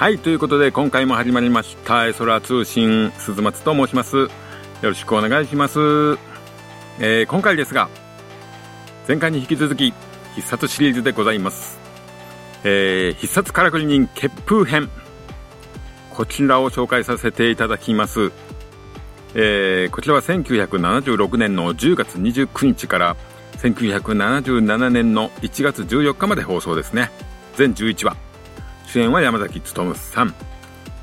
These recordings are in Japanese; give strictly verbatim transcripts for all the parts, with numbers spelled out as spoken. はい、ということで今回も始まりましたえそら通信、鈴松と申します。よろしくお願いします。えー、今回ですが前回に引き続き必殺シリーズでございます。えー、必殺からくり人決風編、こちらを紹介させていただきます。えー、こちらはせんきゅうひゃくななじゅうろくねんのじゅうがつにじゅうくにちからせんきゅうひゃくななじゅうななねんのいちがつじゅうよっかまで放送ですね。全じゅういちわ、主演は山崎努さん。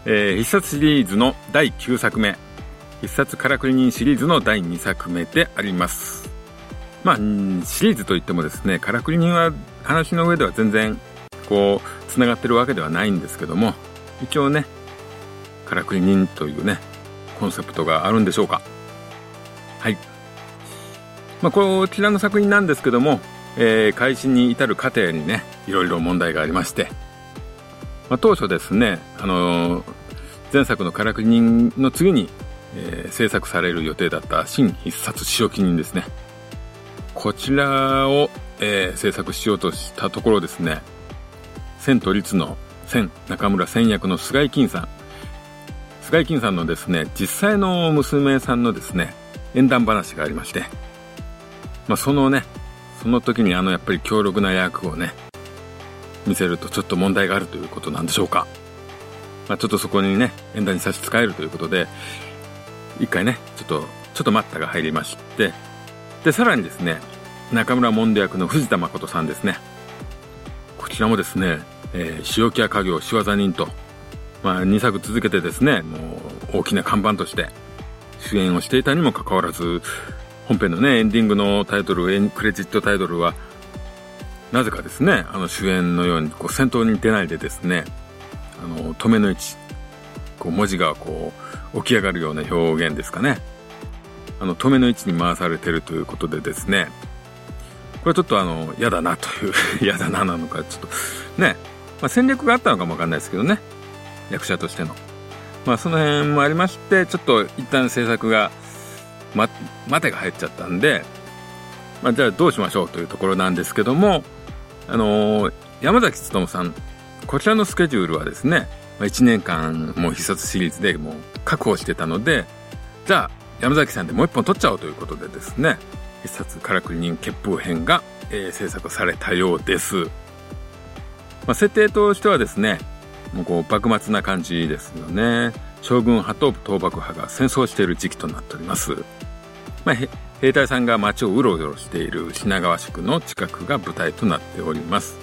えー、必殺シリーズのだいきゅうさくめ、必殺からくり人シリーズのだいにさくめであります。まあシリーズといってもですね、からくり人は話の上では全然こうつながってるわけではないんですけども、一応ねからくり人というねコンセプトがあるんでしょうか。はい、まあ、こちらの作品なんですけども、えー、開始に至る過程にねいろいろ問題がありまして、まあ、当初ですね、あのー、前作のからくり人の次に、えー、制作される予定だった新必殺仕置き人ですね、こちらを、えー、制作しようとしたところですね、千と律の千、中村千役の菅井金さん、菅井金さんのですね実際の娘さんのですね縁談話がありまして、まあ、そのねその時にあのやっぱり強力な役をね見せるとちょっと問題があるということなんでしょうか。まあ、ちょっとそこにね縁談に差し支えるということで一回ねちょっとちょっと待ったが入りまして、でさらにですね中村モンド役の藤田誠さんですね、こちらもですね、えー、仕置きや家業仕業人と、まあ、にさく続けてですねもう大きな看板として主演をしていたにもかかわらず、本編のねエンディングのタイトル、クレジットタイトルはなぜかですねあの主演のようにこう先頭に出ないでですね、あの止めの位置、こう文字がこう起き上がるような表現ですかね、あの止めの位置に回されているということでですね、これちょっとあのやだなというやだななのかちょっとね、まあ、戦略があったのかもわかんないですけどね、役者としての、まあ、その辺もありまして、ちょっと一旦制作が、ま、待てが入っちゃったんで、まあ、じゃあどうしましょうというところなんですけども、あのー、山崎努さん、こちらのスケジュールはですね、まあ、いちねんかんもう必殺シリーズでもう確保してたので、じゃあ山崎さんでもう一本取っちゃおうということでですね、必殺からくり人決風編が、えー、制作されたようです。まあ、設定としてはですねもうこう幕末な感じですよね。将軍派と倒幕派が戦争している時期となっております。まあ、兵隊さんが街をうろうろしている品川宿の近くが舞台となっております。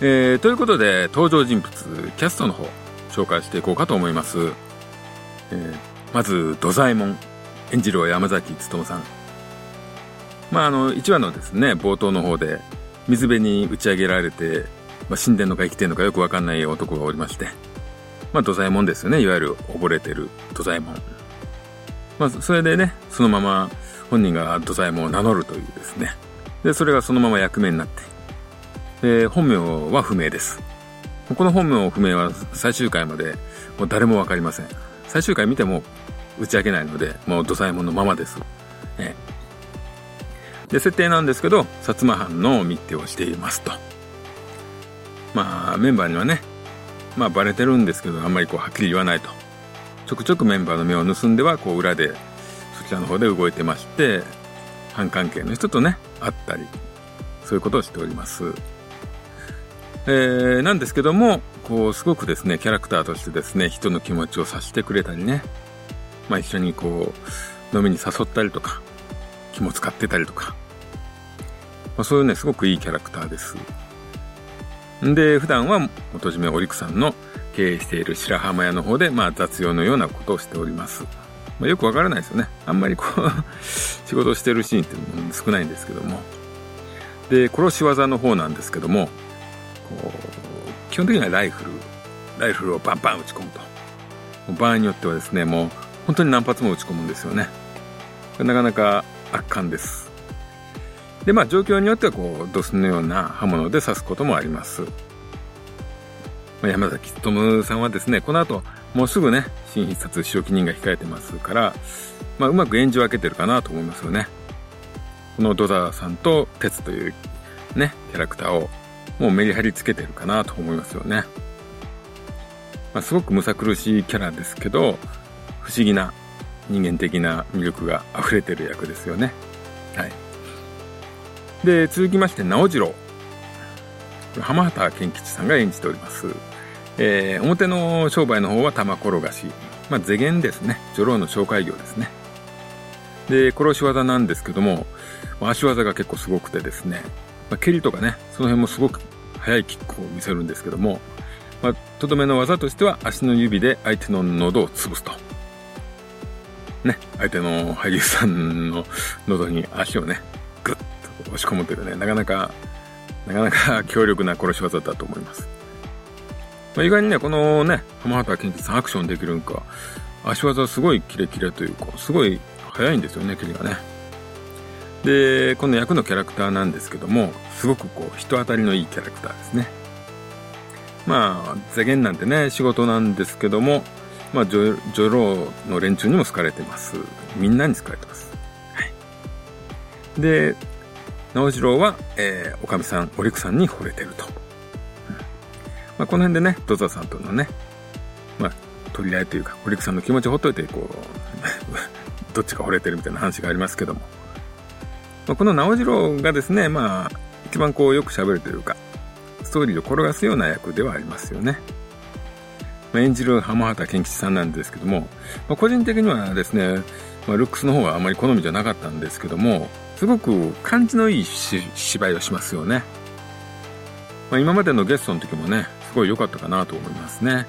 えー、ということで登場人物キャストの方紹介していこうかと思います。えー、まず土左衛門演じる山崎努さん、まあ、あのいちわのですね冒頭の方で水辺に打ち上げられて、まあ、死んでんのか生きてんのかよくわかんない男がおりまして、まあ、土左衛門ですよね、いわゆる溺れてる土左衛門、まあ、それでねそのまま本人が土左衛門を名乗るというですね、でそれがそのまま役名になって、で本名は不明です。この本名不明は最終回までもう誰もわかりません。最終回見ても打ち明けないのでもう土左衛門のままです、ね、で設定なんですけど薩摩藩の密偵をしていますと、まあメンバーにはねまあバレてるんですけどあんまりこうはっきり言わないと、ちょくちょくメンバーの目を盗んではこう裏でそちらの方で動いてまして、反関係の人とね会ったりそういうことをしております。えー、なんですけどもこうすごくですねキャラクターとしてですね人の気持ちを察してくれたりね、まあ、一緒にこう飲みに誘ったりとか気も使ってたりとか、まあ、そういうねすごくいいキャラクターです。で普段は元締めおりくさんの経営している白浜屋の方で、まあ、雑用のようなことをしております。まあ、よくわからないですよね、あんまりこう仕事をしているシーンって少ないんですけども、で殺し技の方なんですけどもこう基本的にはライフルライフルをバンバン打ち込むと、場合によってはですねもう本当に何発も打ち込むんですよね。これなかなか圧巻です。でまあ、状況によってはこうドスのような刃物で刺すこともあります。まあ、山崎努さんはですねこの後もうすぐね新必殺仕置き人が控えてますから、まあ、うまく演じ分けてるかなと思いますよね。この土沢さんと鉄というねキャラクターをもうメリハリつけてるかなと思いますよね。まあ、すごくむさ苦しいキャラですけど、不思議な人間的な魅力が溢れてる役ですよね。はい。で、続きまして直次郎、浜畑健吉さんが演じております。えー、表の商売の方は玉転がし、まあ、世間ですね、女郎の紹介業ですね。で、殺し技なんですけども、足技が結構すごくてですね、まあ、蹴りとかね、その辺もすごく速いキックを見せるんですけども、まあ、とどめの技としては足の指で相手の喉を潰すと。ね、相手の俳優さんの喉に足をね、グッと押し込むというね、なかなか、なかなか強力な殺し技だと思います。まあ、意外にね、このね、浜畑健吉さんアクションできるんか、足技すごいキレキレというか、すごい早いんですよね、蹴りがね。で、この役のキャラクターなんですけども、すごくこう、人当たりのいいキャラクターですね。まあ、世間なんてね、仕事なんですけども、まあ、女郎の連中にも好かれてます。みんなに好かれてます。はい。で、直次郎は、えー、おかみさん、お陸さんに惚れてると。うん、まあ、この辺でね、土佐さんとのね、まあ、取り合いというか、お陸さんの気持ちをほっといて、こう、どっちか惚れてるみたいな話がありますけども。まあ、この直次郎がですね、まあ、一番こう、よく喋るというか、ストーリーを転がすような役ではありますよね。まあ、演じる浜畑健吉さんなんですけども、まあ、個人的にはですね、まあ、ルックスの方があまり好みじゃなかったんですけども、すごく感じのいい芝居をしますよね。まあ、今までのゲストの時もね、すごい良かったかなと思いますね。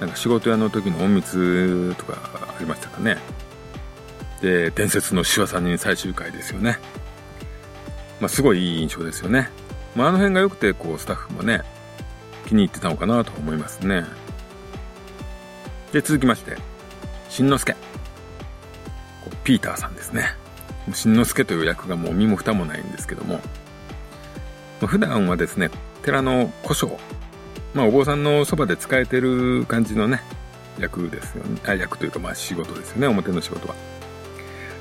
なんか仕事屋の時の隠密とかありましたかね。で、伝説のしわさんに最終回ですよね。まあ、すごいいい印象ですよね。まあ、あの辺が良くて、こう、スタッフもね、気に入ってたのかなと思いますね。で、続きまして、しんのすけ。ピーターさんですね。しんのすけという役がもう身も蓋もないんですけども、普段はですね、寺の小姓、まあ、お坊さんのそばで使えてる感じのね、役ですよね。あ、役というか、まあ、仕事ですよね、表の仕事は。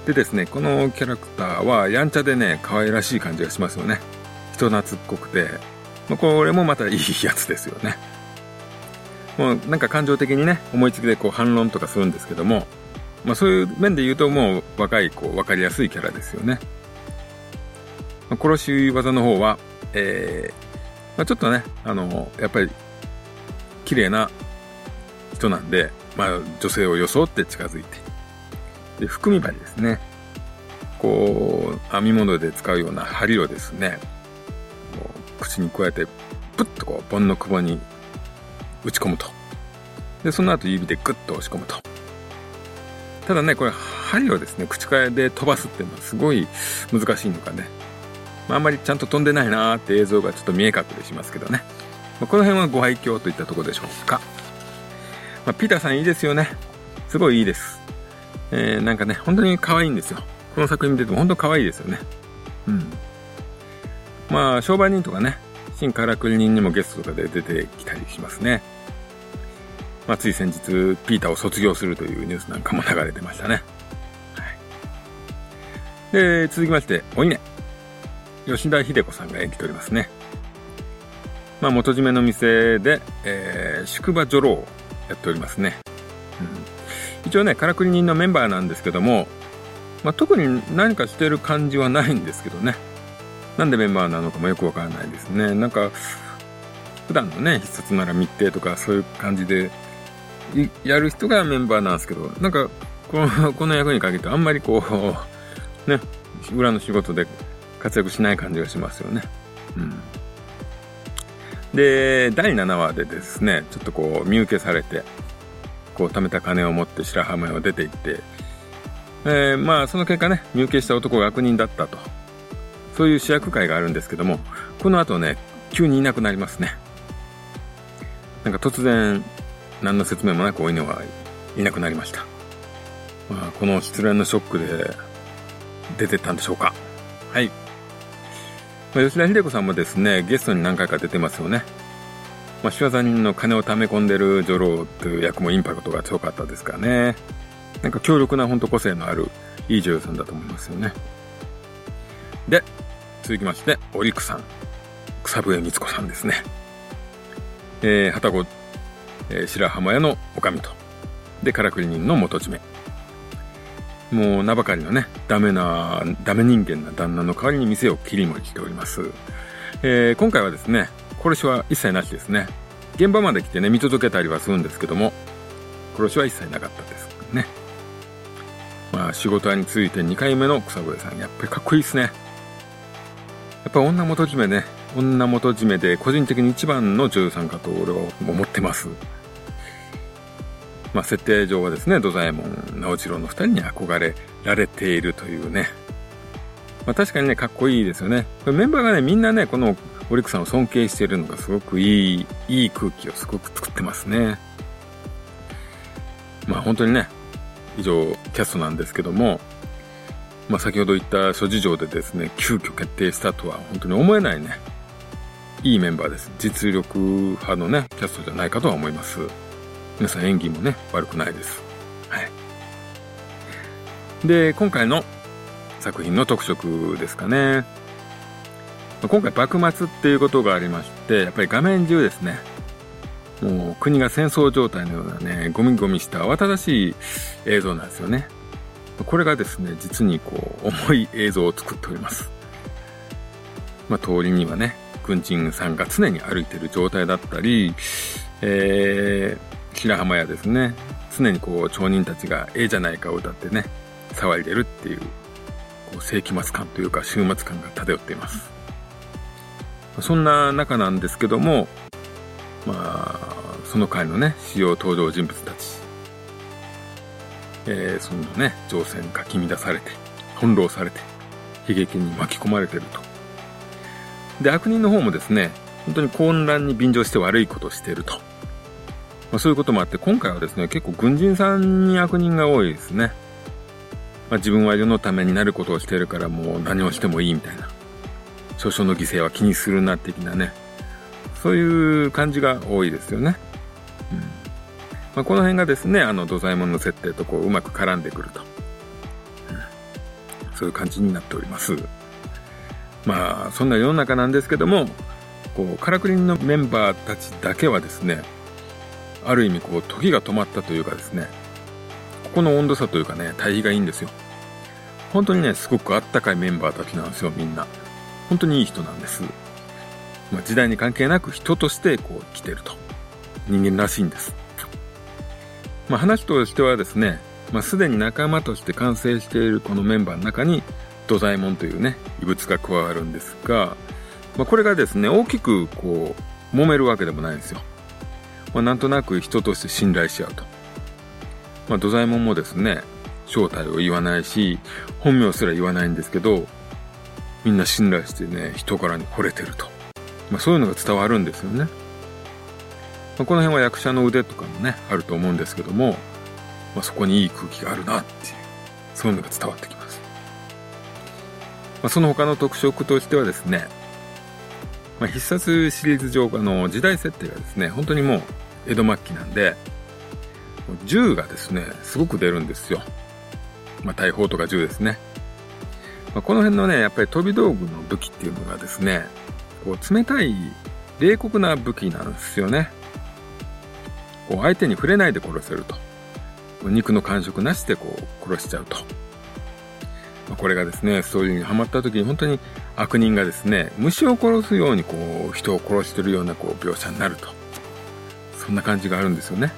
でですね、このキャラクターは、やんちゃでね、可愛らしい感じがしますよね。人懐っこくて、まあ、これもまたいいやつですよね。もうなんか感情的にね、思いつきでこう反論とかするんですけども、まあ、そういう面で言うともう若いこう分かりやすいキャラですよね。まあ、殺し技の方は、えーまあ、ちょっとね、あのやっぱり綺麗な人なんで、まあ、女性を装って近づいて、で含み針ですね、こう編み物で使うような針をですね、こう口に加えてプッとこう盆の窪に打ち込むと。で、その後指でグッと押し込むと。ただね、これ、針をですね、口からで飛ばすっていうのはすごい難しいのかね。まあ、あんまりちゃんと飛んでないなーって映像がちょっと見え隠れしますけどね。まあ、この辺はご愛嬌といったところでしょうか。まあ、ピーターさんいいですよね。すごいいいです。えー、なんかね、本当に可愛いんですよ。この作品見てても本当可愛いですよね。うん。まあ、商売人とかね、新からくり人にもゲストとかで出てきたりしますね。まあ、つい先日ピーターを卒業するというニュースなんかも流れてましたね。はい、で、続きましておいね、吉田秀子さんが演じておりますね。まあ、元締めの店で、えー、宿場女郎をやっておりますね。うん、一応ね、からくり人のメンバーなんですけども、まあ、特に何かしてる感じはないんですけどね。なんでメンバーなのかもよくわからないですね。なんか普段のね、必殺なら密偵とかそういう感じでやる人がメンバーなんですけど、なんかこの、この役に限ってあんまりこうね、裏の仕事で活躍しない感じがしますよね。うん、で、だいななわでですね、ちょっとこう身受けされて、こう貯めた金を持って白浜へを出て行って、えー、まあその結果ね、身受けした男が悪人だったと、そういう主役会があるんですけども、この後ね、急にいなくなりますね。なんか突然、何の説明もなくお犬はいなくなりました。まあ、この失恋のショックで出てったんでしょうか。はい。まあ、吉田秀子さんもですね、ゲストに何回か出てますよね。まあ、仕業人の金を溜め込んでる女郎という役もインパクトが強かったですからね。なんか強力な本当個性のあるいい女優さんだと思いますよね。で、続きまして、お陸さん。草笛光子さんですね。えー、旅籠、えー、白浜屋の女将とでからくり人の元締め、もう名ばかりのねダメなダメ人間な旦那の代わりに店を切り盛りしております。えー、今回はですね殺しは一切なしですね。現場まで来てね見届けたりはするんですけども殺しは一切なかったですね。まあ仕事屋についてにかいめの草笛さん、やっぱりかっこいいですね。やっぱ女元締めね、女元締めで個人的に一番の女優さんかと俺は思ってます。まあ設定上はですね、土左衛門直次郎の二人に憧れられているというね。まあ確かにね、かっこいいですよね。これメンバーがね、みんなね、このオリックさんを尊敬しているのがすごくいい、いい空気をすごく作ってますね。まあ本当にね、以上キャストなんですけども、まあ、先ほど言った諸事情でですね急遽決定したとは本当に思えないねいいメンバーです。実力派のねキャストじゃないかとは思います。皆さん演技もね悪くないです。はい。で今回の作品の特色ですかね。今回幕末っていうことがありまして、やっぱり画面中ですねもう国が戦争状態のようなねゴミゴミした慌ただしい映像なんですよね。これがですね実にこう重い映像を作っております。まあ、通りにはね軍人さんが常に歩いている状態だったり、えー、白浜屋ですね常にこう町人たちがええじゃないかを歌ってね騒いでるっていう、こう世紀末感というか終末感が漂っています。そんな中なんですけども、まあその回のね主要登場人物たち、えー、そのね情勢にかき乱されて翻弄されて悲劇に巻き込まれてると。で悪人の方もですね本当に混乱に便乗して悪いことをしていると、まあ、そういうこともあって今回はですね結構軍人さんに悪人が多いですね。まあ、自分は世のためになることをしているからもう何をしてもいいみたいな、少々の犠牲は気にするな的なねそういう感じが多いですよね。うん。まあ、この辺がですねあの土左衛門の設定とこううまく絡んでくると、うん、そういう感じになっております。まあそんな世の中なんですけども、こうからくり人のメンバーたちだけはですねある意味こう時が止まったというかですね、ここの温度差というかね対比がいいんですよ。本当にねすごくあったかいメンバーたちなんですよ。みんな本当にいい人なんです。まあ、時代に関係なく人としてこう生きてると、人間らしいんです。まあ、話としてはですね、まあ、すでに仲間として完成しているこのメンバーの中に土左衛門というね異物が加わるんですが、まあ、これがですね大きくこう揉めるわけでもないんですよ。まあ、なんとなく人として信頼し合うと。まあ、土左衛門もですね正体を言わないし本名すら言わないんですけど、みんな信頼してね人柄に惚れてると、まあ、そういうのが伝わるんですよね。まあ、この辺は役者の腕とかもねあると思うんですけども、まあ、そこにいい空気があるなっていうそういうのが伝わってきます。まあ、その他の特色としてはですね、まあ、必殺シリーズ上の時代設定がですね本当にもう江戸末期なんで銃がですねすごく出るんですよ。まあ、大砲とか銃ですね。まあ、この辺のねやっぱり飛び道具の武器っていうのがですねこう冷たい冷酷な武器なんですよね。こう相手に触れないで殺せると、肉の感触なしでこう殺しちゃうと、まあ、これがですねストーリーにはまった時に本当に悪人がですね虫を殺すようにこう人を殺してるようなこう描写になると、そんな感じがあるんですよね。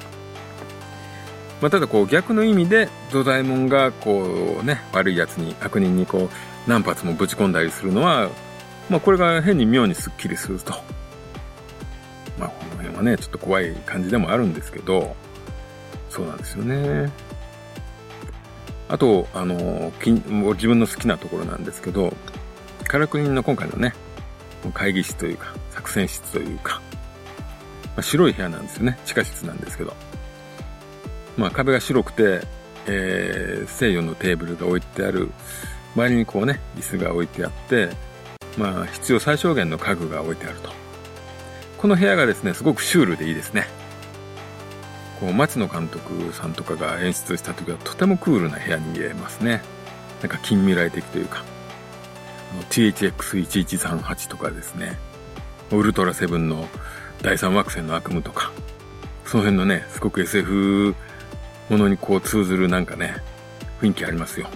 まあ、ただこう逆の意味で土左衛門がこうね悪いやつに悪人にこう何発もぶち込んだりするのは、まあ、これが変に妙にスッキリすると。まあ、この辺はねちょっと怖い感じでもあるんですけど、そうなんですよね。あとあの自分の好きなところなんですけど、からくり人の今回のね会議室というか作戦室というか、まあ、白い部屋なんですよね。地下室なんですけど、まあ、壁が白くて、えー、西洋のテーブルが置いてある、周りにこうね椅子が置いてあって、まあ、必要最小限の家具が置いてあると。この部屋がですねすごくシュールでいいですね。こう松野監督さんとかが演出した時はとてもクールな部屋に見えますね。なんか近未来的というか、 ティーエイチエックスいちいちさんはち とかですねウルトラセブンのだいさん惑星の悪夢とか、その辺のね、すごく エスエフ ものにこう通ずるなんかね、雰囲気ありますよ。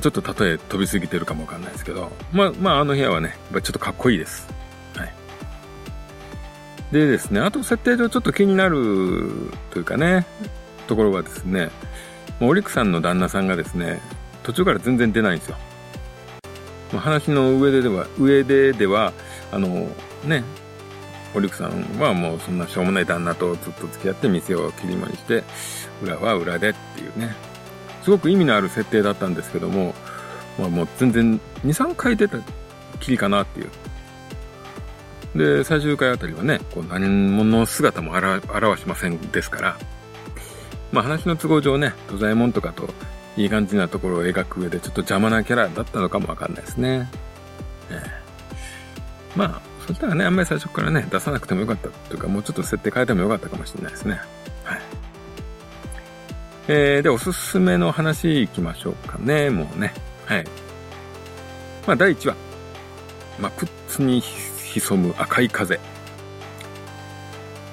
ちょっと例え飛びすぎてるかもわかんないですけど、まあ、まあ、あの部屋はね、やっぱちょっとかっこいいです。はい。でですね、あと設定上ちょっと気になるというかね、ところはですね、オリックさんの旦那さんがですね、途中から全然出ないんですよ。話の上ででは、上ででは、あの、ね、オリックさんはもうそんなしょうもない旦那とずっと付き合って店を切り盛りして、裏は裏でっていうね、すごく意味のある設定だったんですけども、まあ、もう全然にさんかい出たきりかなっていう。で、最終回あたりはね、こう何者姿も表しませんですから、まあ、話の都合上ね、土左衛門とかといい感じなところを描く上でちょっと邪魔なキャラだったのかもわかんないですね。えー、まあ、そしたらね、あんまり最初からね、出さなくてもよかったというか、もうちょっと設定変えてもよかったかもしれないですね。はい。えー、で、おすすめの話いきましょうかね、もうね。はい。まあ、だいいちわ。まあ、プッツに潜む赤い風。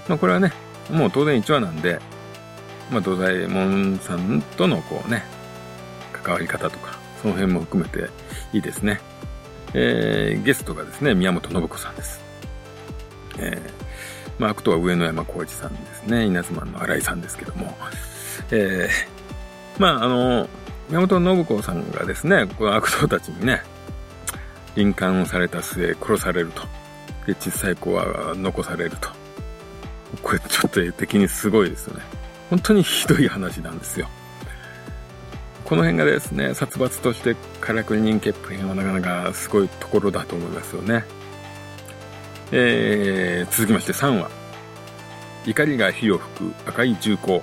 まあ、これはね、もう当然いちわなんで、まあ、土左衛門さんとのこうね、関わり方とか、その辺も含めていいですね。えー、ゲストがですね、宮本信子さんです。えー、まあ、悪党は上野山浩二さんですね。稲妻の新井さんですけども。えー、まああの宮本信子さんがですね、この悪党たちにね臨姦をされた末殺されると、で小さい子は残されると、これちょっと絵的にすごいですよね。本当にひどい話なんですよ。この辺がですね、殺伐としてからくり人間編はなかなかすごいところだと思いますよね。えー、続きましてさんわ、怒りが火を吹く赤い銃口。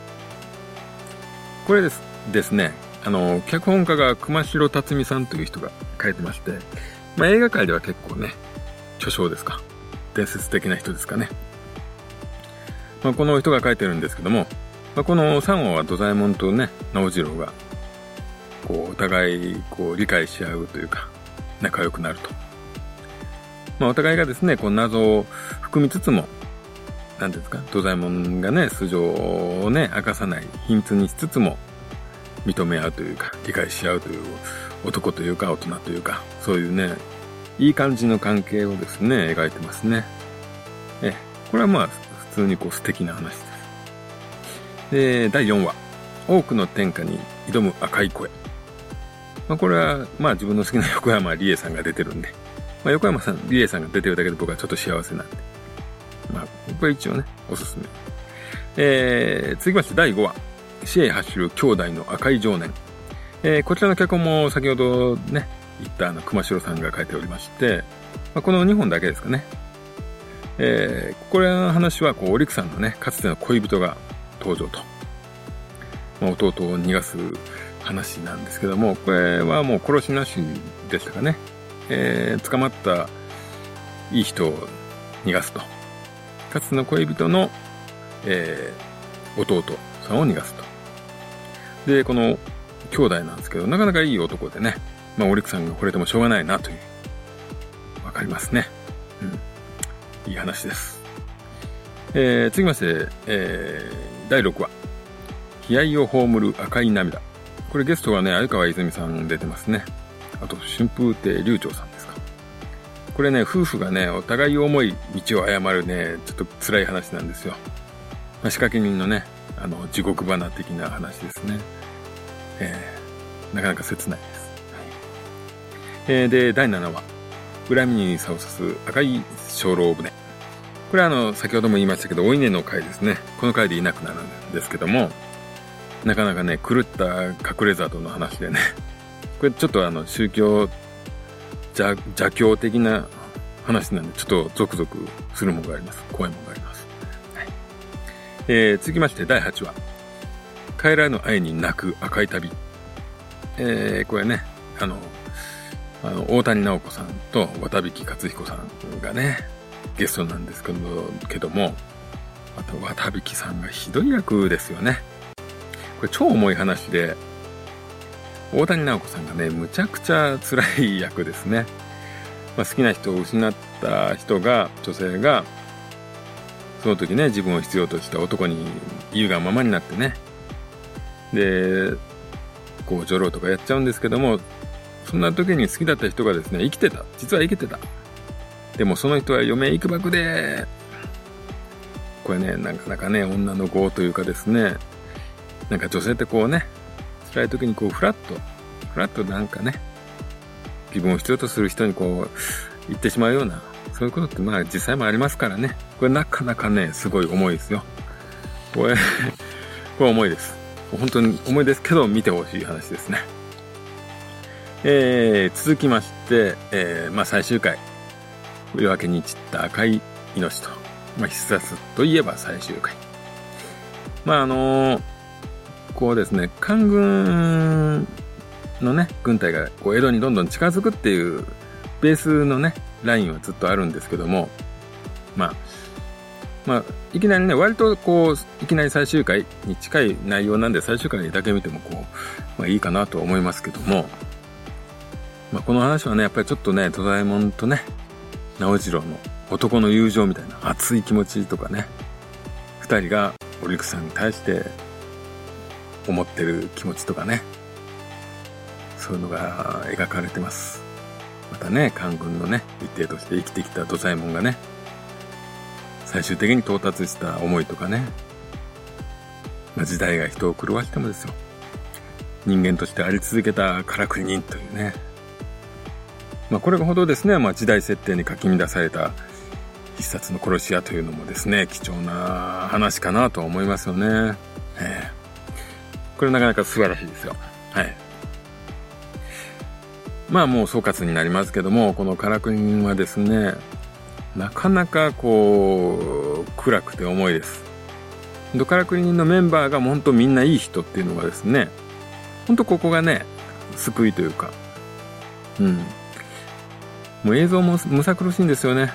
これですですね、あの脚本家が熊代辰巳さんという人が書いてまして、まあ、映画界では結構ね、巨匠ですか、伝説的な人ですかね、まあ、この人が書いてるんですけども、まあ、このさんわは土左衛門とね直次郎がこうお互いこう理解し合うというか仲良くなると、まあ、お互いがですねこう謎を含みつつも、なんですか、土左衛門がね素性をね明かさない、秘密にしつつも認め合うというか理解し合うという、男というか大人というか、そういうねいい感じの関係をですね描いてますね。えこれはまあ普通にこう素敵な話です。で、だいよんわ、多くの天下に挑む赤い声。まあ、これはまあ自分の好きな横山理恵さんが出てるんで、まあ、横山さん理恵さんが出てるだけで僕はちょっと幸せなんで、まあ、これ一応ね、おすすめ。えー、続きましてだいごわ、死へ走る兄弟の赤い情念。えー、こちらの脚本も先ほどね、言ったあの熊代さんが書いておりまして、まあ、このにほんだけですかね。えー、これの話はこう、おりくさんのね、かつての恋人が登場と。まあ、弟を逃がす話なんですけども、これはもう殺しなしでしたかね。えー、捕まったいい人を逃がすと。かつの恋人の、えー、弟さんを逃がすと。で、この兄弟なんですけど、なかなかいい男でね、まあ、オリックさんが惚れてもしょうがないなという。わかりますね。うん。いい話です。えー、続きまして、えー、だいろくわ。悲哀を葬る赤い涙。これゲストがね、鮎川泉さん出てますね。あと、春風亭柳朝さんですか。これね、夫婦がね、お互い思い道を誤るね、ちょっと辛い話なんですよ。まあ、仕掛け人のね、あの、地獄花的な話ですね。えー、なかなか切ないです。はい。えー、で、だいななわ、恨みに差を差す赤い精霊船。これはあの、先ほども言いましたけど、お稲の回ですね。この回でいなくなるんですけども、なかなかね、狂った隠れ里の話でね、これちょっとあの、宗教、邪, 邪教的な話なんで、ちょっとゾクゾクするものがあります。怖いものがあります。はい。えー、続きましてだいはちわ。帰らぬ愛に泣く赤い旅。えー、これね、あの、あの大谷直子さんと渡引勝彦さんがね、ゲストなんですけど、けども、あと渡引さんがひどい役ですよね。これ超重い話で、大谷直子さんがね、むちゃくちゃ辛い役ですね。まあ、好きな人を失った人が、女性が、その時ね、自分を必要とした男に優雅ままになってね、でこう女郎とかやっちゃうんですけども、そんな時に好きだった人がですね、生きてた、実は生きてた。でもその人は余命いくばくで、これね、なかなかね、女の子というかですね、なんか女性ってこうね、辛い時にこうフラッとフラッとなんかね、自分を必要とする人にこう言ってしまうような、そういうことってまあ実際もありますからね。これなかなかね、すごい重いですよ。これこれ重いです。本当に重いですけど、見てほしい話ですね。えー、続きまして、えー、まあ最終回、夜明けに散った赤い命と、まあ必殺といえば最終回。まああのー、こうですね、官軍のね、軍隊がこう江戸にどんどん近づくっていうベースのね、ラインはずっとあるんですけども、まあ、まあ、いきなりね、割とこう、いきなり最終回に近い内容なんで、最終回だけ見てもこう、まあいいかなとは思いますけども、まあこの話はね、やっぱりちょっとね、土左衛門とね、直次郎の男の友情みたいな熱い気持ちとかね、二人がお陸さんに対して思ってる気持ちとかね、そういうのが描かれてます。またね、官軍のね、一定として生きてきた土左衛門がね、最終的に到達した思いとかね、まあ、時代が人を狂わしてもですよ、人間としてあり続けたからくり人というね、まあ、これほどですね、まあ、時代設定に書き乱された必殺の殺し屋というのもですね、貴重な話かなと思いますよね。えー、これなかなか素晴らしいですよ。はい、まあもう総括になりますけども、このからくり人はですね、なかなかこう暗くて重いです。からくり人のメンバーが本当みんないい人っていうのがですね、本当ここがね、救いというか、うん、もう映像もむさ苦しいんですよね。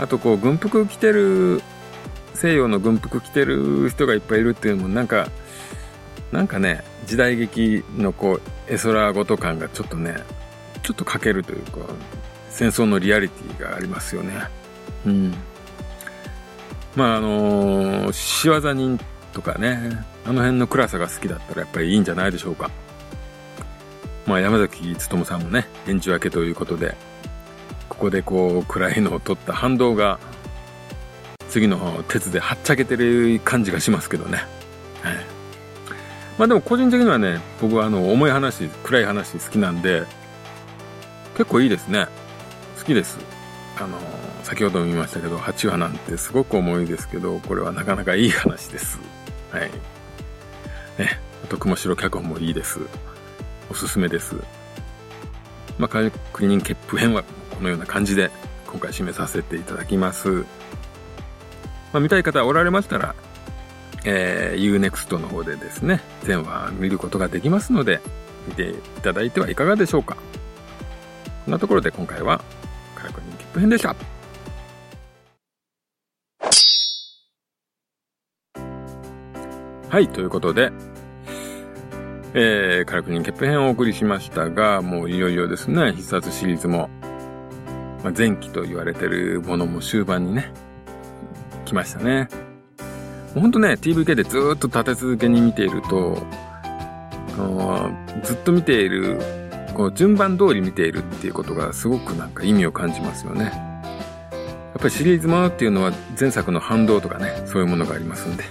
あとこう軍服着てる、西洋の軍服着てる人がいっぱいいるっていうのもなんかなんかね、時代劇のこう絵空事感がちょっとね、ちょっと欠けるというか、戦争のリアリティがありますよね。うん。まああのー、仕業人とかね、あの辺の暗さが好きだったらやっぱりいいんじゃないでしょうか。まあ山崎努さんもね、連中明けということで、ここでこう暗いのを取った反動が次の鉄ではっちゃけてる感じがしますけどね。はい、まあでも個人的にはね、僕はあの重い話、暗い話好きなんで、結構いいですね。好きです。あの、先ほども言いましたけど、はちわなんてすごく重いですけど、これはなかなかいい話です。はい。ね、あと、雲城脚本もいいです。おすすめです。まあ、からくり人決譜編はこのような感じで、今回締めさせていただきます。まあ、見たい方おられましたら、えー、ユーネクスト の方でですね、全話見ることができますので、見ていただいてはいかがでしょうか。こんなところで今回はからくり人切符編でした。はい、ということで、えー、からくり人切符編をお送りしましたが、もういよいよですね、必殺シリーズも、まあ、前期と言われてるものも終盤にね来ましたね。ほんとね、 ティーブイケー でずっと立て続けに見ていると、あのー、ずっと見ている、こう順番通り見ているっていうことがすごくなんか意味を感じますよね。やっぱりシリーズものっていうのは前作の反動とかね、そういうものがありますんで。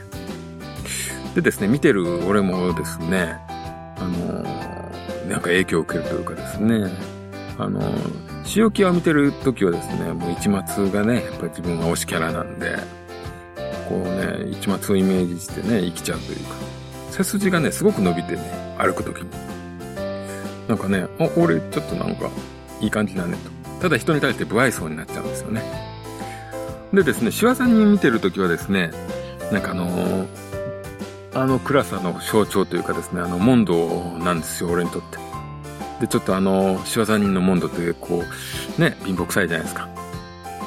でですね、見てる俺もですね、あのー、なんか影響を受けるというかですね、あのー、仕置きを見てる時はですね、もう市松がね、やっぱり自分が推しキャラなんで、こうね、市松をイメージしてね、生きちゃうというか、背筋がね、すごく伸びてね、歩くときになんかね、あ、俺ちょっとなんかいい感じだねと、ただ人に対して不愛想になっちゃうんですよね。でですね、仕業人見てるときはですね、なんかあのー、あの暗さの象徴というかですね、あの問答なんですよ、俺にとって。でちょっとあの仕業人の問答ってこうね、貧乏臭いじゃないですか。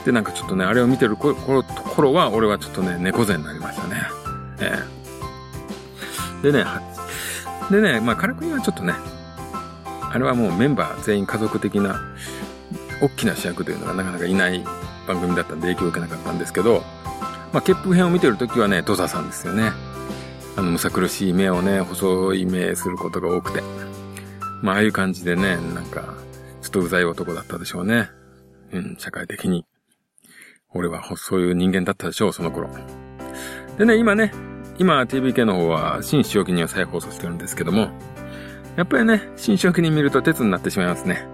でなんかちょっとね、あれを見てる 頃, 頃は俺はちょっとね、猫背になりましたね。ええ、でねでねまあからくりはちょっとね、あれはもうメンバー全員家族的な大きな主役というのがなかなかいない番組だったんで影響を受けなかったんですけど、まあ、結風編を見てるときはね、土佐さんですよね。あのむさ苦しい目をね、細い目することが多くて、まあ、ああいう感じでね、なんかちょっとうざい男だったでしょうね。うん、社会的に俺はそういう人間だったでしょう、その頃でね。今ね、今 ティービーケー の方は新仕置きには再放送してるんですけども、やっぱりね、新仕置きに見ると鉄になってしまいますね。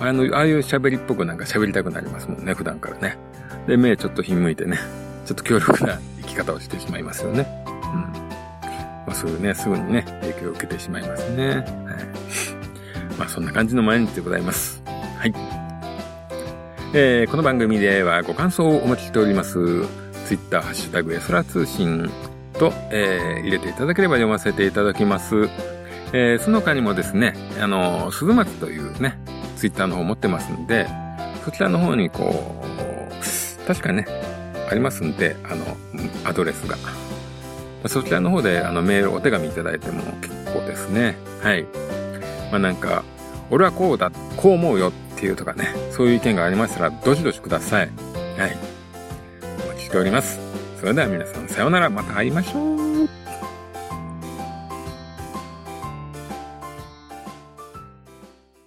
あの、ああいう喋りっぽくなんか喋りたくなりますもんね、普段からね。で、目ちょっとひんむいてね、ちょっと強力な生き方をしてしまいますよね。うん。まあそういうね、すぐにね、影響を受けてしまいますね。はい。まあそんな感じの毎日でございます。はい。えー、この番組ではご感想をお待ちしております。Twitter、ハッシュタグ、エソラ通信と、えー、入れていただければ読ませていただきます。えー、その他にもですね、あの、鈴松というね、ツイッターの方持ってますんで、そちらの方にこう、確かね、ありますんで、あの、アドレスが。そちらの方で、あの、メール、お手紙いただいても結構ですね。はい。まあなんか、俺はこうだ、こう思うよっていうとかね、そういう意見がありましたら、どしどしください。はい。お待ちしております。それでは皆さん、さようなら、また会いましょう。